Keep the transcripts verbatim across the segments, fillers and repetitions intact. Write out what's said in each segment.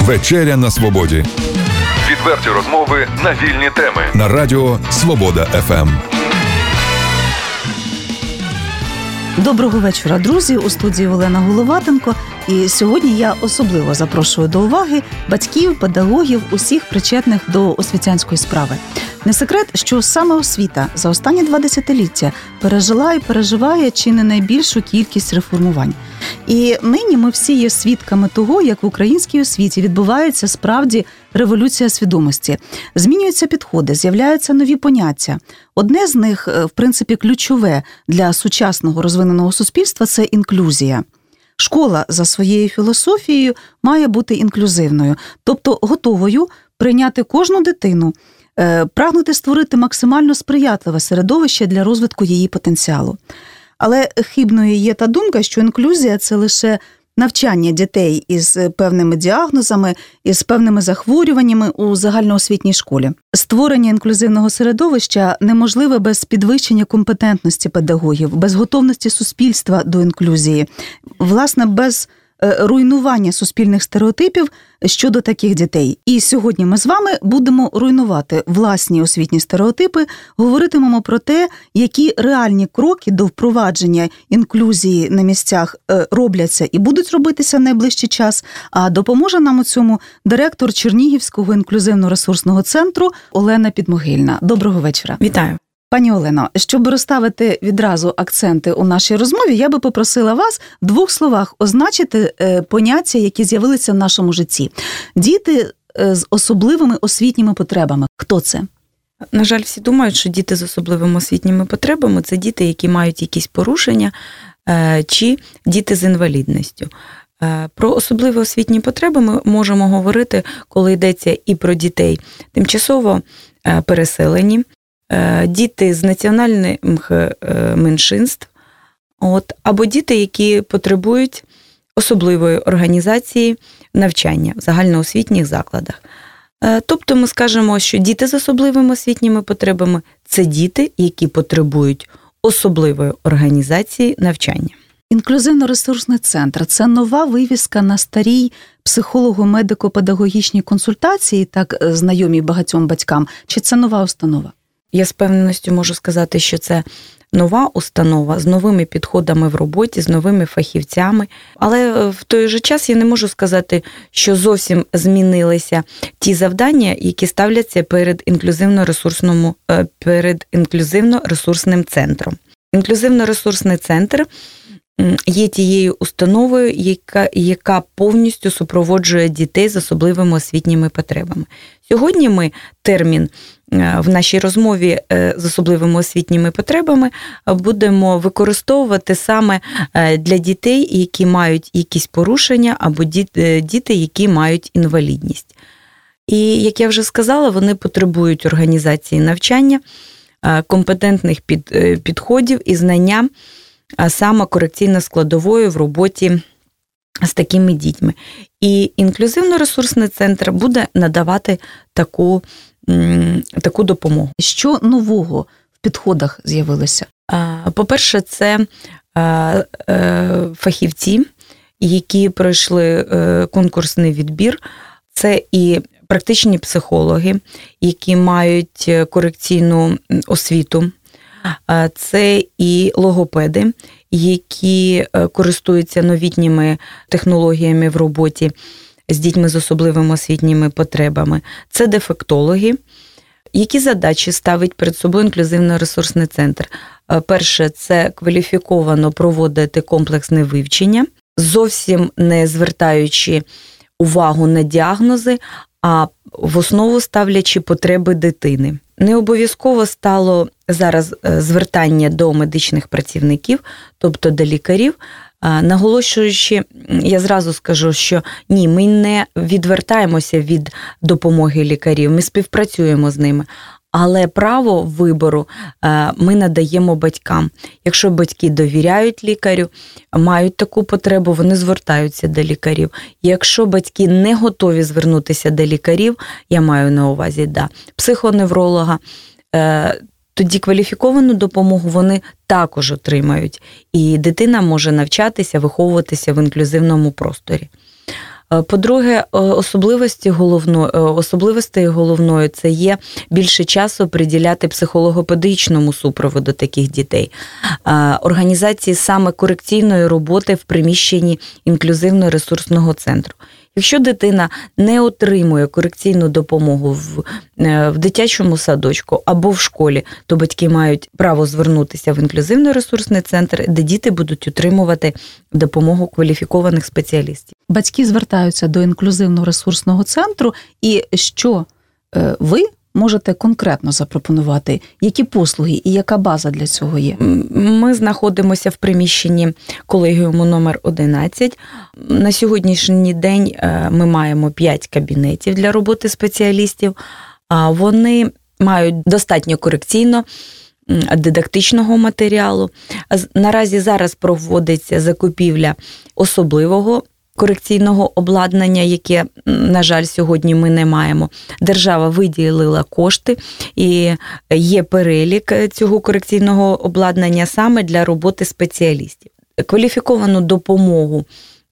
Вечеря на свободі. Відверті розмови на вільні теми. На радіо Свобода ФМ. Доброго вечора, друзі. У студії Олена Головатенко. І сьогодні я особливо запрошую до уваги батьків, педагогів, усіх причетних до освітянської справи. Не секрет, що саме освіта за останні два десятиліття пережила і переживає чи не найбільшу кількість реформувань. І нині ми всі є свідками того, як в українській освіті відбувається справді революція свідомості. Змінюються підходи, з'являються нові поняття. Одне з них, в принципі, ключове для сучасного розвиненого суспільства – це інклюзія. Школа за своєю філософією має бути інклюзивною, тобто готовою прийняти кожну дитину, прагнути створити максимально сприятливе середовище для розвитку її потенціалу. Але хибною є та думка, що інклюзія – це лише навчання дітей із певними діагнозами, із певними захворюваннями у загальноосвітній школі. Створення інклюзивного середовища неможливе без підвищення компетентності педагогів, без готовності суспільства до інклюзії, власне, без руйнування суспільних стереотипів щодо таких дітей. І сьогодні ми з вами будемо руйнувати власні освітні стереотипи, говоритимемо про те, які реальні кроки до впровадження інклюзії на місцях робляться і будуть робитися в найближчий час. А допоможе нам у цьому директор Чернігівського інклюзивно-ресурсного центру Олена Підмогильна. Доброго вечора. Вітаю. Пані Олено, щоб розставити відразу акценти у нашій розмові, я би попросила вас в двох словах означити поняття, які з'явилися в нашому житті. Діти з особливими освітніми потребами. Хто це? На жаль, всі думають, що діти з особливими освітніми потребами – це діти, які мають якісь порушення, чи діти з інвалідністю. Про особливі освітні потреби ми можемо говорити, коли йдеться і про дітей тимчасово переселені, діти з національних меншинств, от, або діти, які потребують особливої організації навчання в загальноосвітніх закладах. Тобто ми скажемо, що діти з особливими освітніми потребами – це діти, які потребують особливої організації навчання. Інклюзивно-ресурсний центр – це нова вивіска на старій психолого-медико-педагогічній консультації, так знайомі багатьом батькам, чи це нова установа? Я з певністю можу сказати, що це нова установа з новими підходами в роботі, з новими фахівцями. Але в той же час я не можу сказати, що зовсім змінилися ті завдання, які ставляться перед інклюзивно-ресурсному, перед інклюзивно-ресурсним центром. Інклюзивно-ресурсний центр є тією установою, яка, яка повністю супроводжує дітей з особливими освітніми потребами. Сьогодні ми термін в нашій розмові з особливими освітніми потребами будемо використовувати саме для дітей, які мають якісь порушення, або діти, які мають інвалідність. І, як я вже сказала, вони потребують організації навчання, компетентних підходів і знання саме корекційно-складовою в роботі з такими дітьми. І інклюзивно-ресурсний центр буде надавати таку, таку допомогу. Що нового в підходах з'явилося? По-перше, це фахівці, які пройшли конкурсний відбір. Це і практичні психологи, які мають корекційну освіту. Це і логопеди, які користуються новітніми технологіями в роботі з дітьми з особливими освітніми потребами. Це дефектологи. Які задачі ставить перед собою інклюзивно-ресурсний центр? Перше, це кваліфіковано проводити комплексне вивчення, зовсім не звертаючи увагу на діагнози, а в основу ставлячи потреби дитини. Не обов'язково стало зараз звертання до медичних працівників, тобто до лікарів, наголошуючи, я зразу скажу, що ні, ми не відвертаємося від допомоги лікарів, ми співпрацюємо з ними, але право вибору ми надаємо батькам. Якщо батьки довіряють лікарю, мають таку потребу, вони звертаються до лікарів. Якщо батьки не готові звернутися до лікарів, я маю на увазі, да, психоневролога, тоді кваліфіковану допомогу вони також отримають. І дитина може навчатися, виховуватися в інклюзивному просторі. По-друге, особливості головної, особливості головної – це є більше часу приділяти психолого-педагогічному супроводу таких дітей, організації саме корекційної роботи в приміщенні інклюзивно-ресурсного центру. Якщо дитина не отримує корекційну допомогу в, в дитячому садочку або в школі, то батьки мають право звернутися в інклюзивно-ресурсний центр, де діти будуть отримувати допомогу кваліфікованих спеціалістів. Батьки звертаються до інклюзивно-ресурсного центру, і що ви можете конкретно запропонувати? Які послуги і яка база для цього є? Ми знаходимося в приміщенні колегіуму номер одинадцять. На сьогоднішній день ми маємо п'ять кабінетів для роботи спеціалістів. Вони мають достатньо корекційно дидактичного матеріалу. Наразі зараз проводиться закупівля особливого корекційного обладнання, яке, на жаль, сьогодні ми не маємо. Держава виділила кошти і є перелік цього корекційного обладнання саме для роботи спеціалістів. Кваліфіковану допомогу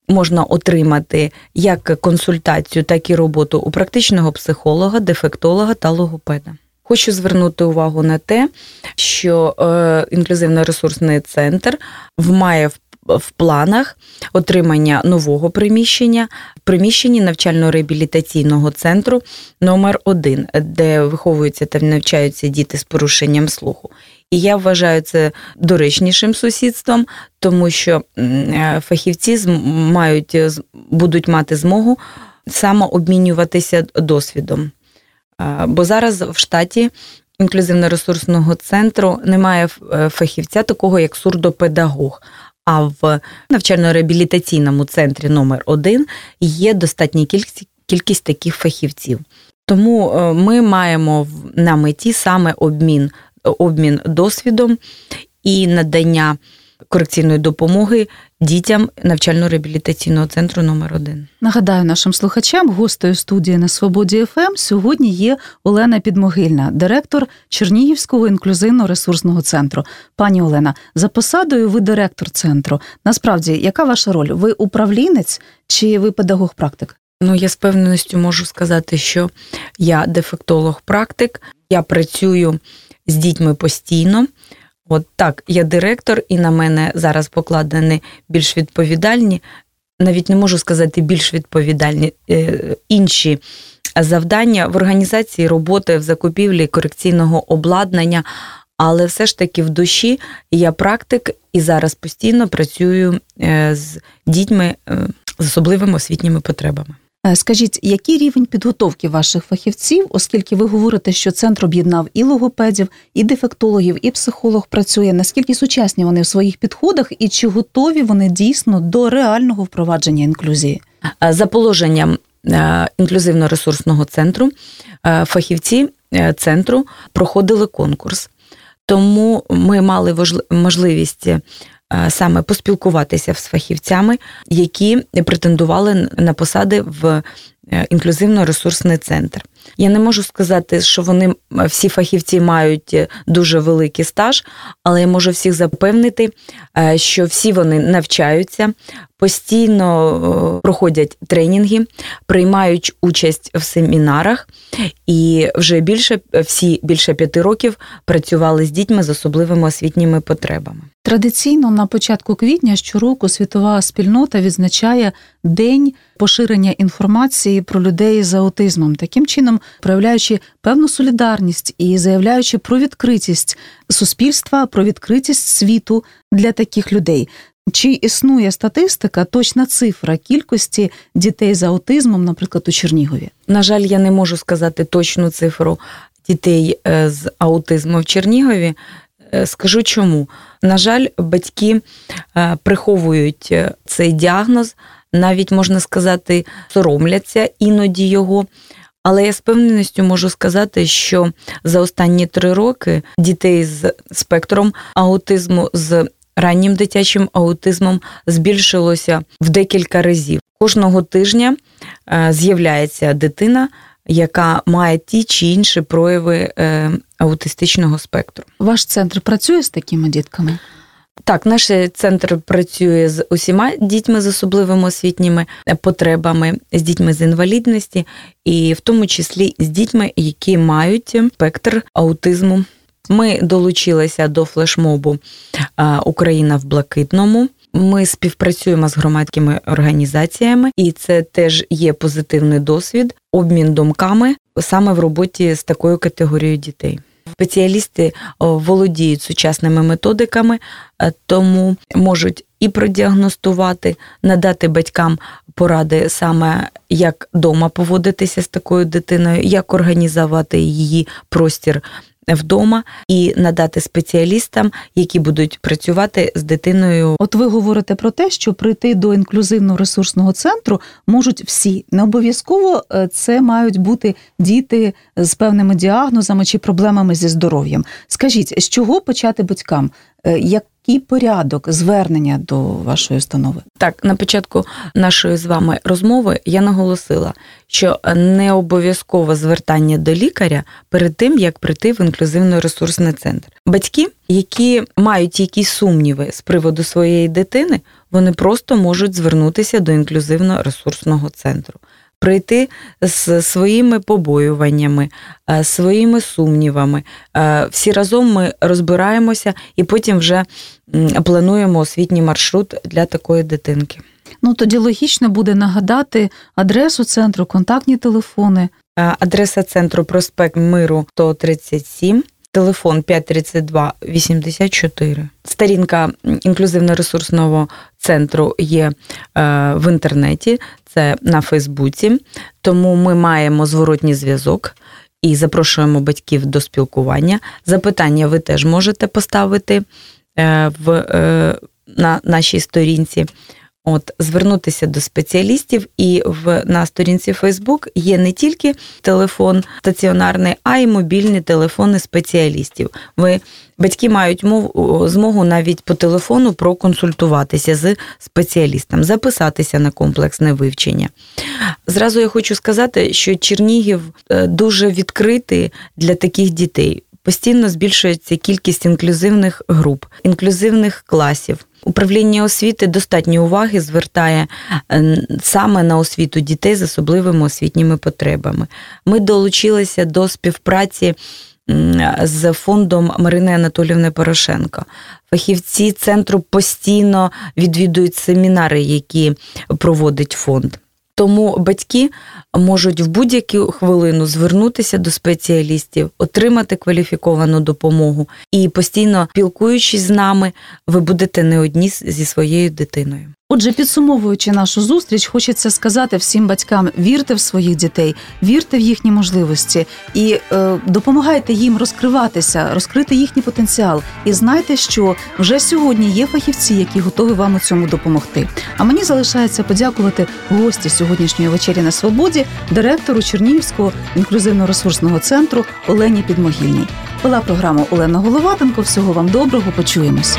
можна отримати як консультацію, так і роботу у практичного психолога, дефектолога та логопеда. Хочу звернути увагу на те, що інклюзивно-ресурсний центр має в В планах отримання нового приміщення, приміщенні навчально-реабілітаційного центру номер один, де виховуються та навчаються діти з порушенням слуху. І я вважаю це доречнішим сусідством, тому що фахівці мають, будуть мати змогу самообмінюватися досвідом. Бо зараз в штаті інклюзивно-ресурсного центру немає фахівця такого, як сурдопедагог. А в навчально-реабілітаційному центрі номер один є достатня кількість, кількість таких фахівців. Тому ми маємо на меті саме обмін, обмін досвідом і надання корекційної допомоги дітям навчально-реабілітаційного центру номер один. Нагадаю нашим слухачам, гостею студії на Свободі ФМ сьогодні є Олена Підмогильна, директор Чернігівського інклюзивно-ресурсного центру. Пані Олена, за посадою ви директор центру. Насправді, яка ваша роль? Ви управлінець чи ви педагог-практик? Ну, я з певністю можу сказати, що я дефектолог-практик. Я працюю з дітьми постійно. От так, я директор, і на мене зараз покладені більш відповідальні, навіть не можу сказати більш відповідальні, інші завдання в організації роботи, в закупівлі корекційного обладнання, але все ж таки в душі я практик і зараз постійно працюю з дітьми з особливими освітніми потребами. Скажіть, який рівень підготовки ваших фахівців, оскільки ви говорите, що центр об'єднав і логопедів, і дефектологів, і психолог працює. Наскільки сучасні вони в своїх підходах і чи готові вони дійсно до реального впровадження інклюзії? За положенням інклюзивно-ресурсного центру фахівці центру проходили конкурс. Тому ми мали можливість саме поспілкуватися з фахівцями, які претендували на посади в інклюзивно-ресурсний центр. Я не можу сказати, що вони, всі фахівці мають дуже великий стаж, але я можу всіх запевнити, що всі вони навчаються, постійно проходять тренінги, приймають участь в семінарах і вже більше, всі більше п'яти років працювали з дітьми з особливими освітніми потребами. Традиційно на початку квітня щороку світова спільнота відзначає День поширення інформації про людей з аутизмом, таким чином проявляючи певну солідарність і заявляючи про відкритість суспільства, про відкритість світу для таких людей. Чи існує статистика, точна цифра кількості дітей з аутизмом, наприклад, у Чернігові? На жаль, я не можу сказати точну цифру дітей з аутизмом в Чернігові. Скажу чому. На жаль, батьки приховують цей діагноз, навіть, можна сказати, соромляться іноді його. Але я з певністю можу сказати, що за останні три роки дітей з спектром аутизму, з раннім дитячим аутизмом збільшилося в декілька разів. Кожного тижня з'являється дитина, яка має ті чи інші прояви аутистичного спектру. Ваш центр працює з такими дітками? Так, наш центр працює з усіма дітьми з особливими освітніми потребами, з дітьми з інвалідності і в тому числі з дітьми, які мають спектр аутизму. Ми долучилися до флешмобу «Україна в Блакитному». Ми співпрацюємо з громадськими організаціями, і це теж є позитивний досвід, обмін думками саме в роботі з такою категорією дітей. Спеціалісти володіють сучасними методиками, тому можуть і продіагностувати, надати батькам поради саме, як вдома поводитися з такою дитиною, як організувати її простір вдома і надати спеціалістам, які будуть працювати з дитиною. От ви говорите про те, що прийти до інклюзивно-ресурсного центру можуть всі. Не обов'язково це мають бути діти з певними діагнозами чи проблемами зі здоров'ям. Скажіть, з чого почати батькам? Як І порядок звернення до вашої установи? Так, на початку нашої з вами розмови я наголосила, що не обов'язково звертання до лікаря перед тим, як прийти в інклюзивно-ресурсний центр. Батьки, які мають якісь сумніви з приводу своєї дитини, вони просто можуть звернутися до інклюзивно-ресурсного центру. Прийти з своїми побоюваннями, своїми сумнівами. Всі разом ми розбираємося і потім вже плануємо освітній маршрут для такої дитинки. Ну, тоді логічно буде нагадати адресу центру, контактні телефони. Адреса центру: проспект Миру, сто тридцять сім, телефон п'ять тридцять два вісімдесят чотири. Сторінка інклюзивно-ресурсного центру є в інтернеті, це на Фейсбуці, тому ми маємо зворотній зв'язок і запрошуємо батьків до спілкування. Запитання ви теж можете поставити в, на нашій сторінці. От, звернутися до спеціалістів, і в, на сторінці Фейсбук є не тільки телефон стаціонарний, а й мобільні телефони спеціалістів. Ви, батьки мають мов, змогу навіть по телефону проконсультуватися з спеціалістом, записатися на комплексне вивчення. Зразу я хочу сказати, що Чернігів дуже відкритий для таких дітей. Постійно збільшується кількість інклюзивних груп, інклюзивних класів. Управління освіти достатньо уваги звертає саме на освіту дітей з особливими освітніми потребами. Ми долучилися до співпраці з фондом Марини Анатоліївни Порошенко. Фахівці центру постійно відвідують семінари, які проводить фонд. Тому батьки можуть в будь-яку хвилину звернутися до спеціалістів, отримати кваліфіковану допомогу. І постійно спілкуючись з нами, ви будете не одні зі своєю дитиною. Отже, підсумовуючи нашу зустріч, хочеться сказати всім батькам: вірте в своїх дітей, вірте в їхні можливості і е, допомагайте їм розкриватися, розкрити їхній потенціал. І знайте, що вже сьогодні є фахівці, які готові вам у цьому допомогти. А мені залишається подякувати гості сьогоднішньої вечері на свободі, директору Чернігівського інклюзивно-ресурсного центру Олені Підмогильній. Була програма Олена Головатенко. Всього вам доброго, почуємось.